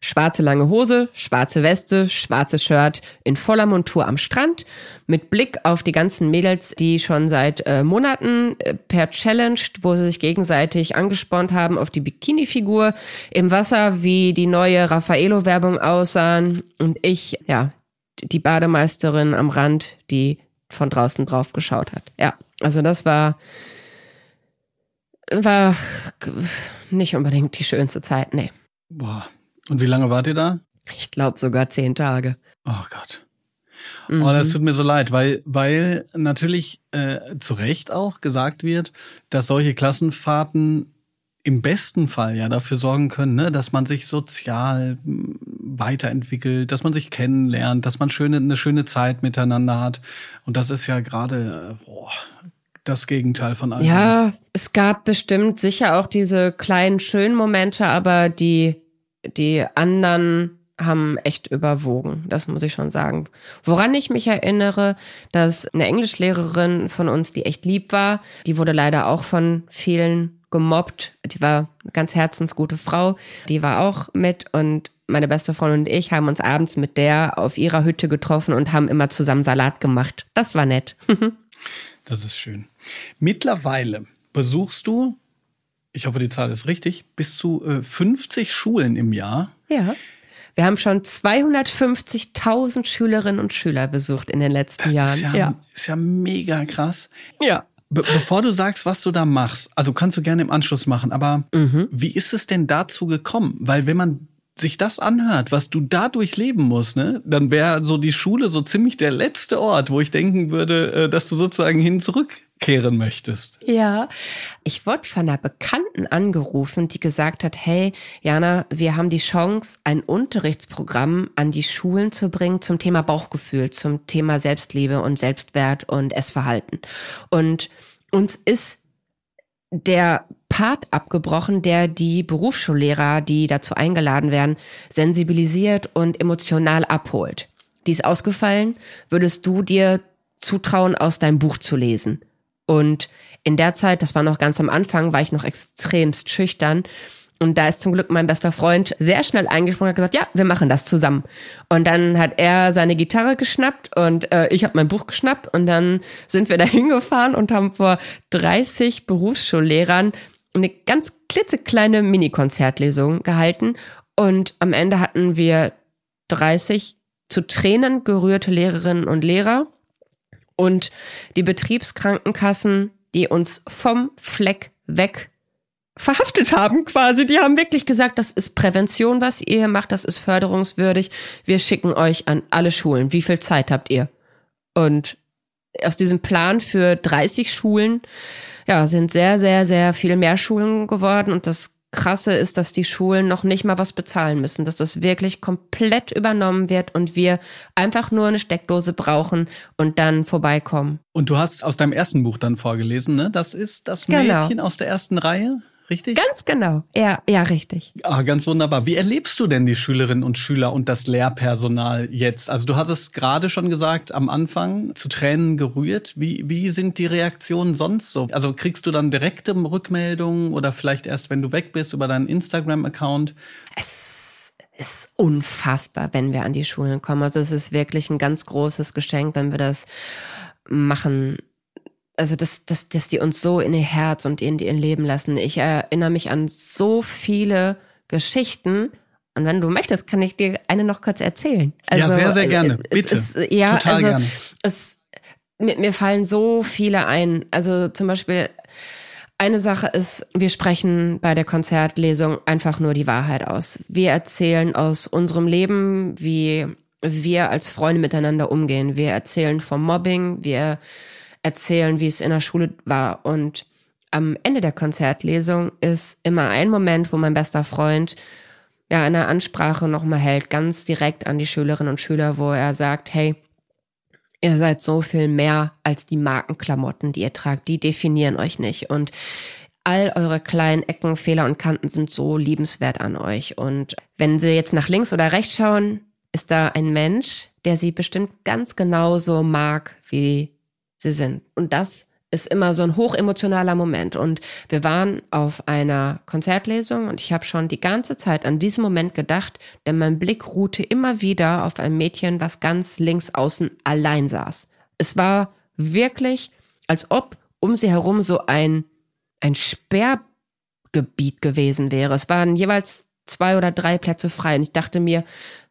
schwarze lange Hose, schwarze Weste, schwarzes Shirt in voller Montur am Strand mit Blick auf die ganzen Mädels, die schon seit Monaten per Challenge, wo sie sich gegenseitig angespornt haben auf die Bikini-Figur im Wasser, wie die neue Raffaello-Werbung aussahen und ich, ja, die Bademeisterin am Rand, die von draußen drauf geschaut hat. Ja, also das war nicht unbedingt die schönste Zeit, nee. Boah. Und wie lange wart ihr da? Ich glaube sogar 10 Tage. Oh Gott. Mhm. Oh, das tut mir so leid, weil natürlich zu Recht auch gesagt wird, dass solche Klassenfahrten im besten Fall ja dafür sorgen können, ne, dass man sich sozial weiterentwickelt, dass man sich kennenlernt, dass man eine schöne Zeit miteinander hat. Und das ist ja gerade das Gegenteil von allem. Ja, es gab bestimmt sicher auch diese kleinen schönen Momente, aber die anderen haben echt überwogen, das muss ich schon sagen. Woran ich mich erinnere, dass eine Englischlehrerin von uns, die echt lieb war, die wurde leider auch von vielen gemobbt. Die war eine ganz herzensgute Frau, die war auch mit und meine beste Freundin und ich haben uns abends mit der auf ihrer Hütte getroffen und haben immer zusammen Salat gemacht. Das war nett. Das ist schön. Mittlerweile besuchst du, ich hoffe, die Zahl ist richtig, bis zu 50 Schulen im Jahr. Ja, wir haben schon 250.000 Schülerinnen und Schüler besucht in den letzten Jahren. Ist ja mega krass. Ja. Bevor du sagst, was du da machst, also kannst du gerne im Anschluss machen, aber wie ist es denn dazu gekommen? Weil wenn man sich das anhört, was du da durchleben musst, ne, dann wäre so die Schule so ziemlich der letzte Ort, wo ich denken würde, dass du sozusagen hin zurückkehren möchtest. Ja, ich wurde von einer Bekannten angerufen, die gesagt hat, hey Jana, wir haben die Chance, ein Unterrichtsprogramm an die Schulen zu bringen zum Thema Bauchgefühl, zum Thema Selbstliebe und Selbstwert und Essverhalten. Und uns ist der Part abgebrochen, der die Berufsschullehrer, die dazu eingeladen werden, sensibilisiert und emotional abholt. Die ist ausgefallen, würdest du dir zutrauen, aus deinem Buch zu lesen? Und in der Zeit, das war noch ganz am Anfang, war ich noch extremst schüchtern. Und da ist zum Glück mein bester Freund sehr schnell eingesprungen und hat gesagt, ja, wir machen das zusammen. Und dann hat er seine Gitarre geschnappt und ich habe mein Buch geschnappt. Und dann sind wir da hingefahren und haben vor 30 Berufsschullehrern eine ganz klitzekleine Mini-Konzertlesung gehalten. Und am Ende hatten wir 30 zu Tränen gerührte Lehrerinnen und Lehrer und die Betriebskrankenkassen, die uns vom Fleck weg verhaftet haben quasi. Die haben wirklich gesagt, das ist Prävention, was ihr hier macht, das ist förderungswürdig. Wir schicken euch an alle Schulen. Wie viel Zeit habt ihr? Und aus diesem Plan für 30 Schulen, ja, sind sehr, sehr, sehr viel mehr Schulen geworden. Und das Krasse ist, dass die Schulen noch nicht mal was bezahlen müssen, dass das wirklich komplett übernommen wird und wir einfach nur eine Steckdose brauchen und dann vorbeikommen. Und du hast aus deinem ersten Buch dann vorgelesen, ne? Das ist das Mädchen aus der ersten Reihe, richtig? Ganz genau, ja, richtig. Ah, ganz wunderbar. Wie erlebst du denn die Schülerinnen und Schüler und das Lehrpersonal jetzt? Also du hast es gerade schon gesagt, am Anfang zu Tränen gerührt. Wie sind die Reaktionen sonst so? Also kriegst du dann direkte Rückmeldungen oder vielleicht erst, wenn du weg bist, über deinen Instagram-Account? Es ist unfassbar, wenn wir an die Schulen kommen. Also es ist wirklich ein ganz großes Geschenk, wenn wir das machen. Also, dass die uns so in ihr Herz und in ihr Leben lassen. Ich erinnere mich an so viele Geschichten. Und wenn du möchtest, kann ich dir eine noch kurz erzählen. Also, ja, sehr, sehr gerne. Bitte. Total gerne. Mir fallen so viele ein. Also, zum Beispiel, eine Sache ist, wir sprechen bei der Konzertlesung einfach nur die Wahrheit aus. Wir erzählen aus unserem Leben, wie wir als Freunde miteinander umgehen. Wir erzählen vom Mobbing, wir erzählen, wie es in der Schule war. Und am Ende der Konzertlesung ist immer ein Moment, wo mein bester Freund ja eine Ansprache nochmal hält, ganz direkt an die Schülerinnen und Schüler, wo er sagt, hey, Ihr seid so viel mehr als die Markenklamotten, die ihr tragt. Die definieren euch nicht. Und all eure kleinen Ecken, Fehler und Kanten sind so liebenswert an euch. Und wenn sie jetzt nach links oder rechts schauen, ist da ein Mensch, der sie bestimmt ganz genauso mag, wie sie sind. Und das ist immer so ein hochemotionaler Moment. Und wir waren auf einer Konzertlesung und ich habe schon die ganze Zeit an diesen Moment gedacht, denn mein Blick ruhte immer wieder auf ein Mädchen, was ganz links außen allein saß. Es war wirklich, als ob um sie herum so ein Sperrgebiet gewesen wäre. Es waren jeweils 2 oder 3 Plätze frei. Und ich dachte mir,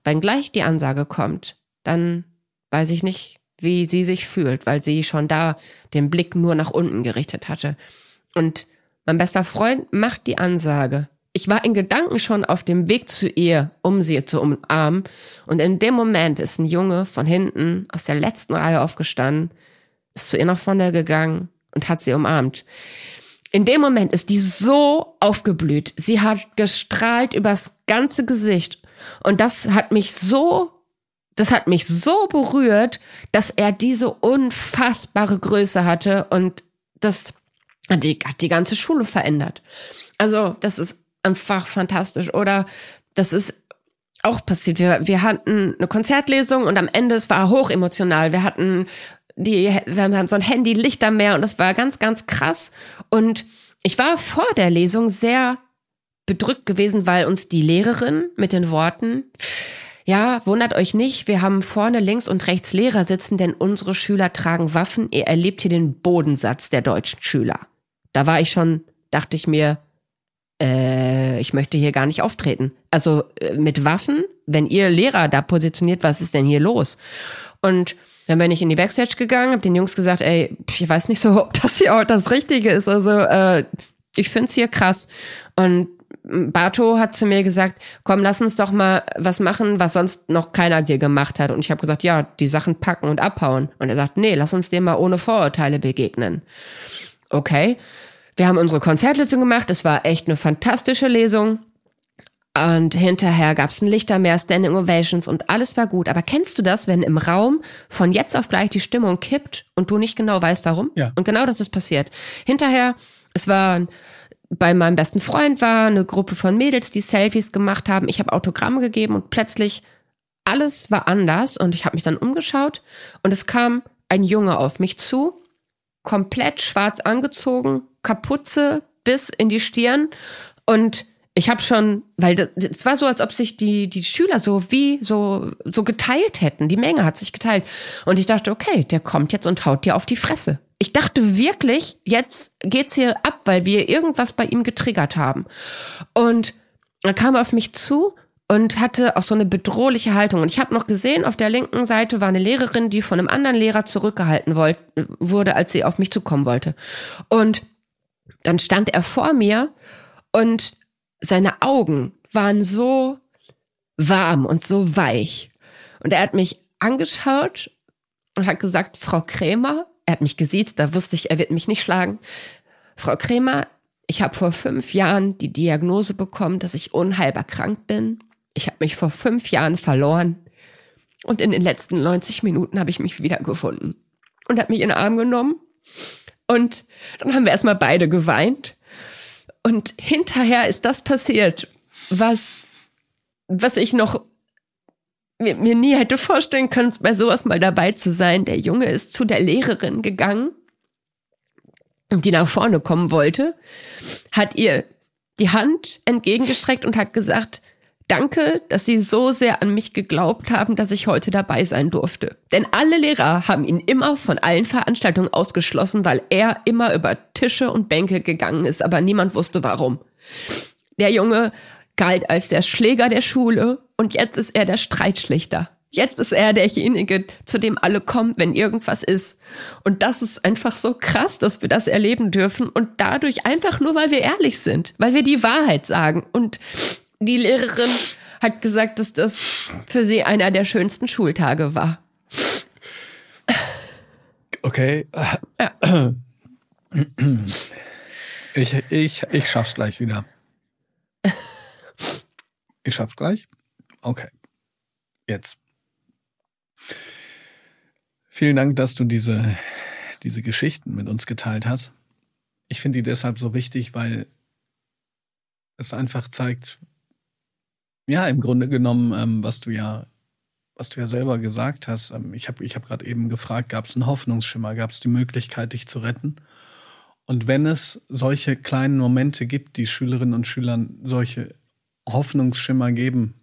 wenn gleich die Ansage kommt, dann weiß ich nicht, wie sie sich fühlt, weil sie schon da den Blick nur nach unten gerichtet hatte. Und mein bester Freund macht die Ansage. Ich war in Gedanken schon auf dem Weg zu ihr, um sie zu umarmen. Und in dem Moment ist ein Junge von hinten aus der letzten Reihe aufgestanden, ist zu ihr nach vorne gegangen und hat sie umarmt. In dem Moment ist die so aufgeblüht. Sie hat gestrahlt übers ganze Gesicht. Und das hat mich so berührt, dass er diese unfassbare Größe hatte und das hat die ganze Schule verändert. Also das ist einfach fantastisch. Oder das ist auch passiert. Wir hatten eine Konzertlesung und am Ende, es war hochemotional. Wir haben so ein Handy-Lichtermeer und das war ganz, ganz krass. Und ich war vor der Lesung sehr bedrückt gewesen, weil uns die Lehrerin mit den Worten: Ja, wundert euch nicht, wir haben vorne links und rechts Lehrer sitzen, denn unsere Schüler tragen Waffen. Ihr erlebt hier den Bodensatz der deutschen Schüler. Da war ich schon, dachte ich mir, ich möchte hier gar nicht auftreten. Also mit Waffen, wenn ihr Lehrer da positioniert, was ist denn hier los? Und dann bin ich in die Backstage gegangen, hab den Jungs gesagt, ey, ich weiß nicht so, ob das hier auch das Richtige ist. Also ich find's hier krass. Und Bato hat zu mir gesagt, komm, lass uns doch mal was machen, was sonst noch keiner dir gemacht hat. Und ich habe gesagt, ja, die Sachen packen und abhauen. Und er sagt, nee, lass uns dem mal ohne Vorurteile begegnen. Okay, wir haben unsere Konzertlesung gemacht. Es war echt eine fantastische Lesung. Und hinterher gab's ein Lichtermeer, Standing Ovations und alles war gut. Aber kennst du das, wenn im Raum von jetzt auf gleich die Stimmung kippt und du nicht genau weißt, warum? Ja. Und genau das ist passiert. Hinterher, es war... Bei meinem besten Freund war eine Gruppe von Mädels, die Selfies gemacht haben. Ich habe Autogramme gegeben und plötzlich alles war anders. Und ich habe mich dann umgeschaut und es kam ein Junge auf mich zu, komplett schwarz angezogen, Kapuze bis in die Stirn. Und ich habe schon, weil es war so, als ob sich die Schüler so geteilt hätten. Die Menge hat sich geteilt. Und ich dachte, okay, der kommt jetzt und haut dir auf die Fresse. Ich dachte wirklich, jetzt geht's hier ab, weil wir irgendwas bei ihm getriggert haben. Und er kam auf mich zu und hatte auch so eine bedrohliche Haltung. Und ich habe noch gesehen, auf der linken Seite war eine Lehrerin, die von einem anderen Lehrer zurückgehalten wurde, als sie auf mich zukommen wollte. Und dann stand er vor mir und seine Augen waren so warm und so weich. Und er hat mich angeschaut und hat gesagt, Frau Krämer. Er hat mich gesiezt, da wusste ich, er wird mich nicht schlagen. Frau Krämer, ich habe vor 5 Jahren die Diagnose bekommen, dass ich unheilbar krank bin. Ich habe mich vor 5 Jahren verloren. Und in den letzten 90 Minuten habe ich mich wiedergefunden. Und hat mich in den Arm genommen. Und dann haben wir erstmal beide geweint. Und hinterher ist das passiert, was ich noch... mir nie hätte vorstellen können, bei sowas mal dabei zu sein. Der Junge ist zu der Lehrerin gegangen, die nach vorne kommen wollte, hat ihr die Hand entgegengestreckt und hat gesagt, danke, dass Sie so sehr an mich geglaubt haben, dass ich heute dabei sein durfte. Denn alle Lehrer haben ihn immer von allen Veranstaltungen ausgeschlossen, weil er immer über Tische und Bänke gegangen ist, aber niemand wusste warum. Der Junge galt als der Schläger der Schule und jetzt ist er der Streitschlichter. Jetzt ist er derjenige, zu dem alle kommen, wenn irgendwas ist. Und das ist einfach so krass, dass wir das erleben dürfen und dadurch einfach nur, weil wir ehrlich sind, weil wir die Wahrheit sagen. Und die Lehrerin hat gesagt, dass das für sie einer der schönsten Schultage war. Okay. Ja. Ich schaff's gleich wieder. Ich schaff's gleich. Okay. Jetzt. Vielen Dank, dass du diese Geschichten mit uns geteilt hast. Ich finde die deshalb so wichtig, weil es einfach zeigt, ja, im Grunde genommen, was du ja selber gesagt hast. Ich hab gerade eben gefragt, gab es einen Hoffnungsschimmer, gab es die Möglichkeit, dich zu retten? Und wenn es solche kleinen Momente gibt, die Schülerinnen und Schülern solche Hoffnungsschimmer geben,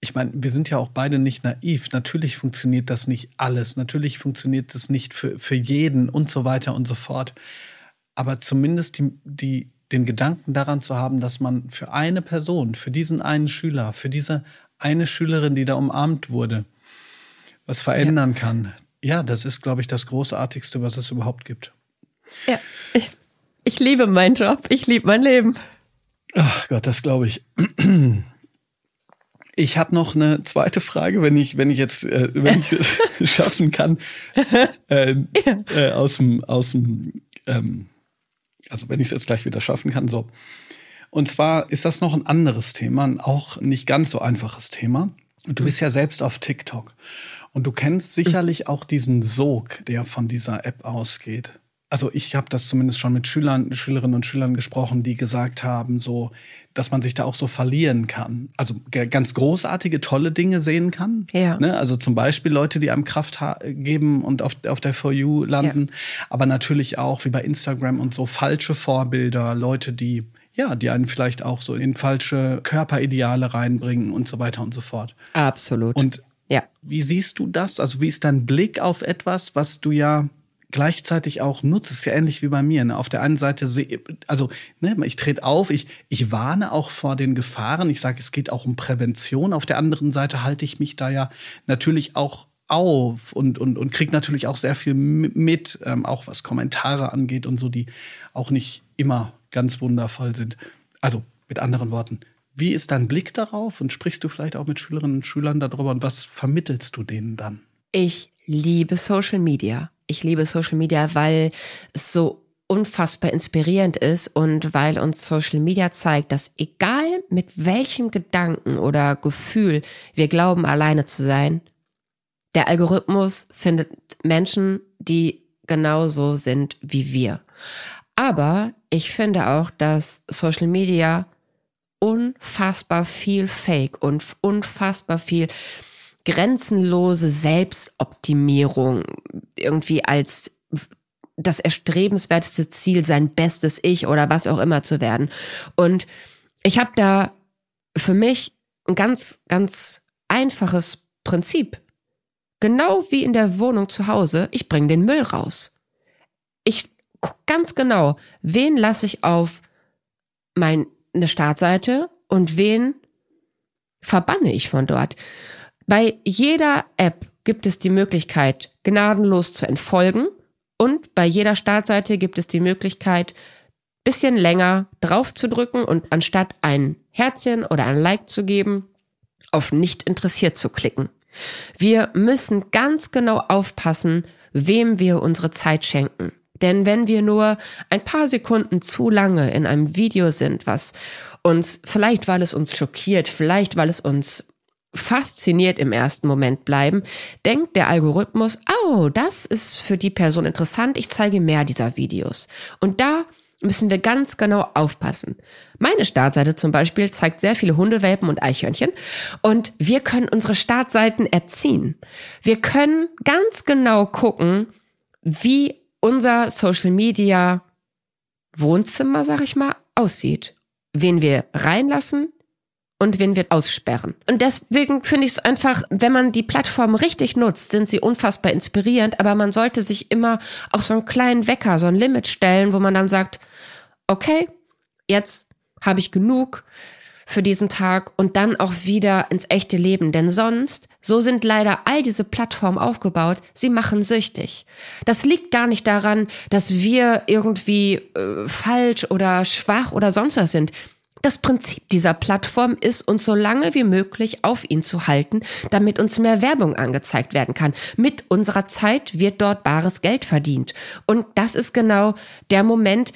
ich meine, wir sind ja auch beide nicht naiv. Natürlich funktioniert das nicht alles. Natürlich funktioniert das nicht für jeden und so weiter und so fort. Aber zumindest den Gedanken daran zu haben, dass man für eine Person, für diesen einen Schüler, für diese eine Schülerin, die da umarmt wurde, was verändern kann. Ja, das ist, glaube ich, das Großartigste, was es überhaupt gibt. Ja, ich liebe meinen Job. Ich liebe mein Leben. Ach Gott, das glaube ich. Ich habe noch eine zweite Frage, wenn ich es schaffen kann, also wenn ich es jetzt gleich wieder schaffen kann, so. Und zwar ist das noch ein anderes Thema, auch nicht ganz so einfaches Thema. Und du bist ja selbst auf TikTok und du kennst sicherlich auch diesen Sog, der von dieser App ausgeht. Also ich habe das zumindest schon mit Schülerinnen und Schülern gesprochen, die gesagt haben, so, dass man sich da auch so verlieren kann. Also ganz großartige, tolle Dinge sehen kann. Ja. Ne? Also zum Beispiel Leute, die einem Kraft geben und auf der For You landen. Ja. Aber natürlich auch, wie bei Instagram und so, falsche Vorbilder. Leute, die einen vielleicht auch so in falsche Körperideale reinbringen und so weiter und so fort. Absolut. Und wie siehst du das? Also wie ist dein Blick auf etwas, was du ja gleichzeitig auch nutzt, ist ja ähnlich wie bei mir. Ne? Auf der einen Seite, ich trete auf, ich warne auch vor den Gefahren. Ich sage, es geht auch um Prävention. Auf der anderen Seite halte ich mich da ja natürlich auch auf und kriege natürlich auch sehr viel mit, auch was Kommentare angeht und so, die auch nicht immer ganz wundervoll sind. Also mit anderen Worten, wie ist dein Blick darauf? Und sprichst du vielleicht auch mit Schülerinnen und Schülern darüber? Und was vermittelst du denen dann? Ich liebe Social Media. Ich liebe Social Media, weil es so unfassbar inspirierend ist und weil uns Social Media zeigt, dass egal mit welchem Gedanken oder Gefühl wir glauben, alleine zu sein, der Algorithmus findet Menschen, die genauso sind wie wir. Aber ich finde auch, dass Social Media unfassbar viel Fake und unfassbar viel grenzenlose Selbstoptimierung irgendwie als das erstrebenswerteste Ziel, sein bestes Ich oder was auch immer zu werden. Und ich habe da für mich ein ganz, ganz einfaches Prinzip. Genau wie in der Wohnung zu Hause, ich bringe den Müll raus. Ich gucke ganz genau, wen lasse ich auf meine Startseite und wen verbanne ich von dort. Bei jeder App gibt es die Möglichkeit, gnadenlos zu entfolgen, und bei jeder Startseite gibt es die Möglichkeit, bisschen länger drauf zu drücken und anstatt ein Herzchen oder ein Like zu geben, auf nicht interessiert zu klicken. Wir müssen ganz genau aufpassen, wem wir unsere Zeit schenken. Denn wenn wir nur ein paar Sekunden zu lange in einem Video sind, was uns, vielleicht weil es uns schockiert, vielleicht weil es uns fasziniert im ersten Moment bleiben, denkt der Algorithmus, oh, das ist für die Person interessant, ich zeige mehr dieser Videos. Und da müssen wir ganz genau aufpassen. Meine Startseite zum Beispiel zeigt sehr viele Hundewelpen und Eichhörnchen und wir können unsere Startseiten erziehen. Wir können ganz genau gucken, wie unser Social Media Wohnzimmer, sag ich mal, aussieht. Wen wir reinlassen und wen wir aussperren. Und deswegen finde ich es einfach, wenn man die Plattform richtig nutzt, sind sie unfassbar inspirierend, aber man sollte sich immer auch so einen kleinen Wecker, so ein Limit stellen, wo man dann sagt, okay, jetzt habe ich genug für diesen Tag und dann auch wieder ins echte Leben. Denn sonst, so sind leider all diese Plattformen aufgebaut, sie machen süchtig. Das liegt gar nicht daran, dass wir irgendwie falsch oder schwach oder sonst was sind. Das Prinzip dieser Plattform ist, uns so lange wie möglich auf ihn zu halten, damit uns mehr Werbung angezeigt werden kann. Mit unserer Zeit wird dort bares Geld verdient. Und das ist genau der Moment,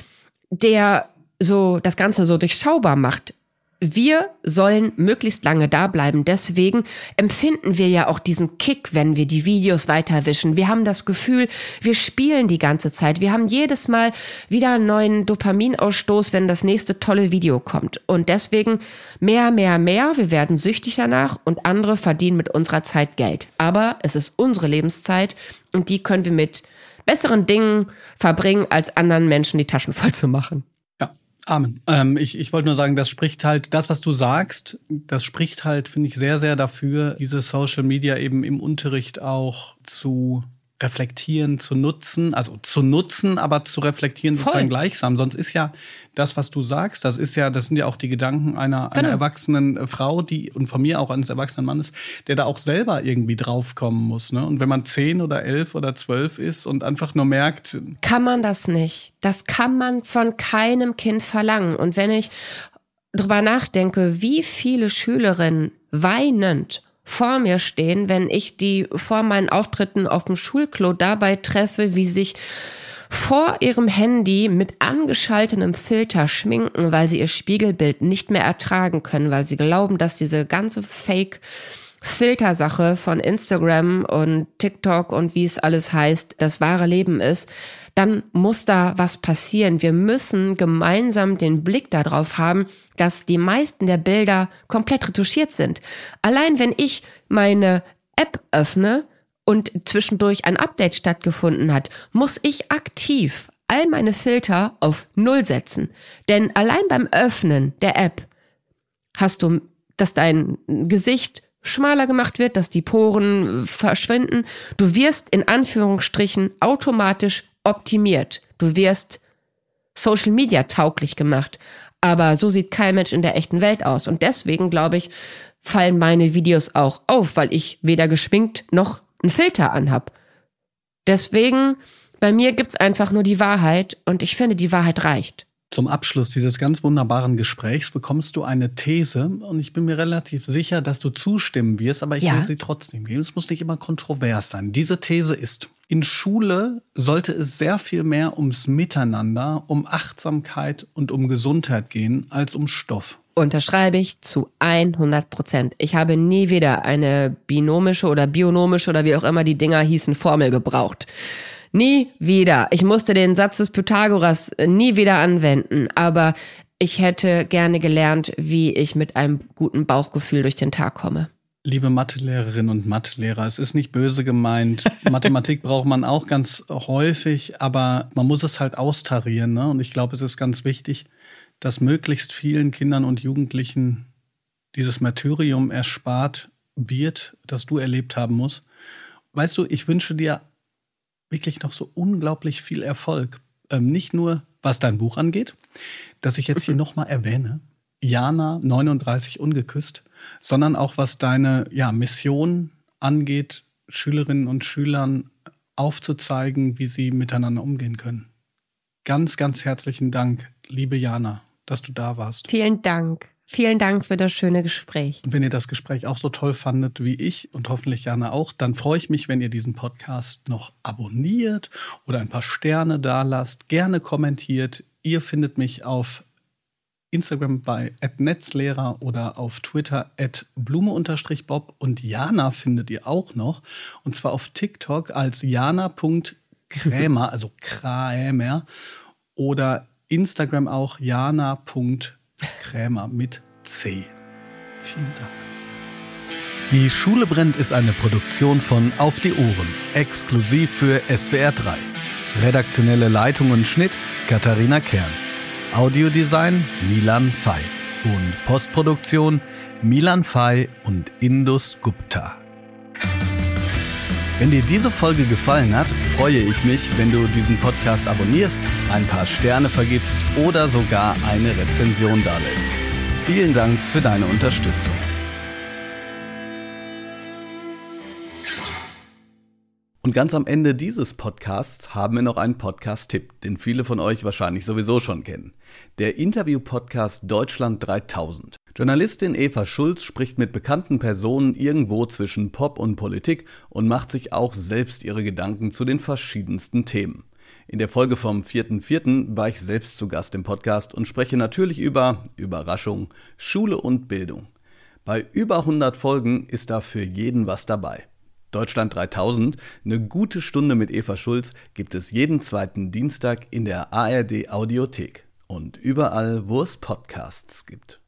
der so das Ganze so durchschaubar macht. Wir sollen möglichst lange da bleiben. Deswegen empfinden wir ja auch diesen Kick, wenn wir die Videos weiterwischen. Wir haben das Gefühl, wir spielen die ganze Zeit. Wir haben jedes Mal wieder einen neuen Dopaminausstoß, wenn das nächste tolle Video kommt. Und deswegen mehr. Wir werden süchtig danach und andere verdienen mit unserer Zeit Geld. Aber es ist unsere Lebenszeit und die können wir mit besseren Dingen verbringen, als anderen Menschen die Taschen voll zu machen. Amen. Ich wollte nur sagen, das spricht halt, das, was du sagst, das spricht halt, finde ich, sehr, sehr dafür, diese Social Media eben im Unterricht auch zu reflektieren, zu nutzen, aber zu reflektieren sozusagen gleichsam. Sonst ist ja das, was du sagst, das sind ja auch die Gedanken einer erwachsenen Frau, die, und von mir auch eines erwachsenen Mannes, der da auch selber irgendwie draufkommen muss, ne? Und wenn man 10 oder 11 oder 12 ist und einfach nur merkt, kann man das nicht. Das kann man von keinem Kind verlangen. Und wenn ich drüber nachdenke, wie viele Schülerinnen weinend vor mir stehen, wenn ich die vor meinen Auftritten auf dem Schulklo dabei treffe, wie sich vor ihrem Handy mit angeschaltetem Filter schminken, weil sie ihr Spiegelbild nicht mehr ertragen können, weil sie glauben, dass diese ganze Fake-Filtersache von Instagram und TikTok und wie es alles heißt, das wahre Leben ist, dann muss da was passieren. Wir müssen gemeinsam den Blick darauf haben, dass die meisten der Bilder komplett retuschiert sind. Allein wenn ich meine App öffne und zwischendurch ein Update stattgefunden hat, muss ich aktiv all meine Filter auf 0 setzen. Denn allein beim Öffnen der App hast du, dass dein Gesicht schmaler gemacht wird, dass die Poren verschwinden. Du wirst in Anführungsstrichen automatisch optimiert. Du wirst Social Media tauglich gemacht. Aber so sieht kein Mensch in der echten Welt aus. Und deswegen, glaube ich, fallen meine Videos auch auf, weil ich weder geschminkt noch einen Filter anhab. Deswegen, bei mir gibt's einfach nur die Wahrheit und ich finde, die Wahrheit reicht. Zum Abschluss dieses ganz wunderbaren Gesprächs bekommst du eine These und ich bin mir relativ sicher, dass du zustimmen wirst, aber ich will sie trotzdem geben. Es muss nicht immer kontrovers sein. Diese These ist: In Schule sollte es sehr viel mehr ums Miteinander, um Achtsamkeit und um Gesundheit gehen, als um Stoff. Unterschreibe ich zu 100%. Ich habe nie wieder eine binomische oder bionomische oder wie auch immer die Dinger hießen, Formel gebraucht. Nie wieder. Ich musste den Satz des Pythagoras nie wieder anwenden, aber ich hätte gerne gelernt, wie ich mit einem guten Bauchgefühl durch den Tag komme. Liebe Mathelehrerinnen und Mathelehrer, es ist nicht böse gemeint. Mathematik braucht man auch ganz häufig, aber man muss es halt austarieren, ne? Und ich glaube, es ist ganz wichtig, dass möglichst vielen Kindern und Jugendlichen dieses Martyrium erspart wird, das du erlebt haben musst. Weißt du, ich wünsche dir wirklich noch so unglaublich viel Erfolg. Nicht nur, was dein Buch angeht, das ich jetzt hier nochmal erwähne, Jana 39 ungeküsst, sondern auch was deine Mission angeht, Schülerinnen und Schülern aufzuzeigen, wie sie miteinander umgehen können. Ganz, ganz herzlichen Dank, liebe Jana, dass du da warst. Vielen Dank. Vielen Dank für das schöne Gespräch. Und wenn ihr das Gespräch auch so toll fandet wie ich und hoffentlich Jana auch, dann freue ich mich, wenn ihr diesen Podcast noch abonniert oder ein paar Sterne da lasst, gerne kommentiert. Ihr findet mich auf Instagram bei @netzlehrer oder auf Twitter @blume_bob und Jana findet ihr auch noch und zwar auf TikTok als jana.krämer, also Krämer oder Instagram auch jana.krämer mit C. Vielen Dank. Die Schule brennt ist eine Produktion von Auf die Ohren, exklusiv für SWR3. Redaktionelle Leitung und Schnitt Katharina Kern. Audiodesign Milan Fay und Postproduktion Milan Fay und Indus Gupta. Wenn dir diese Folge gefallen hat, freue ich mich, wenn du diesen Podcast abonnierst, ein paar Sterne vergibst oder sogar eine Rezension dalässt. Vielen Dank für deine Unterstützung. Und ganz am Ende dieses Podcasts haben wir noch einen Podcast-Tipp, den viele von euch wahrscheinlich sowieso schon kennen. Der Interview-Podcast Deutschland 3000. Journalistin Eva Schulz spricht mit bekannten Personen irgendwo zwischen Pop und Politik und macht sich auch selbst ihre Gedanken zu den verschiedensten Themen. In der Folge vom 4.4. war ich selbst zu Gast im Podcast und spreche natürlich über, Überraschung, Schule und Bildung. Bei über 100 Folgen ist da für jeden was dabei. Deutschland 3000, eine gute Stunde mit Eva Schulz, gibt es jeden zweiten Dienstag in der ARD Audiothek und überall, wo es Podcasts gibt.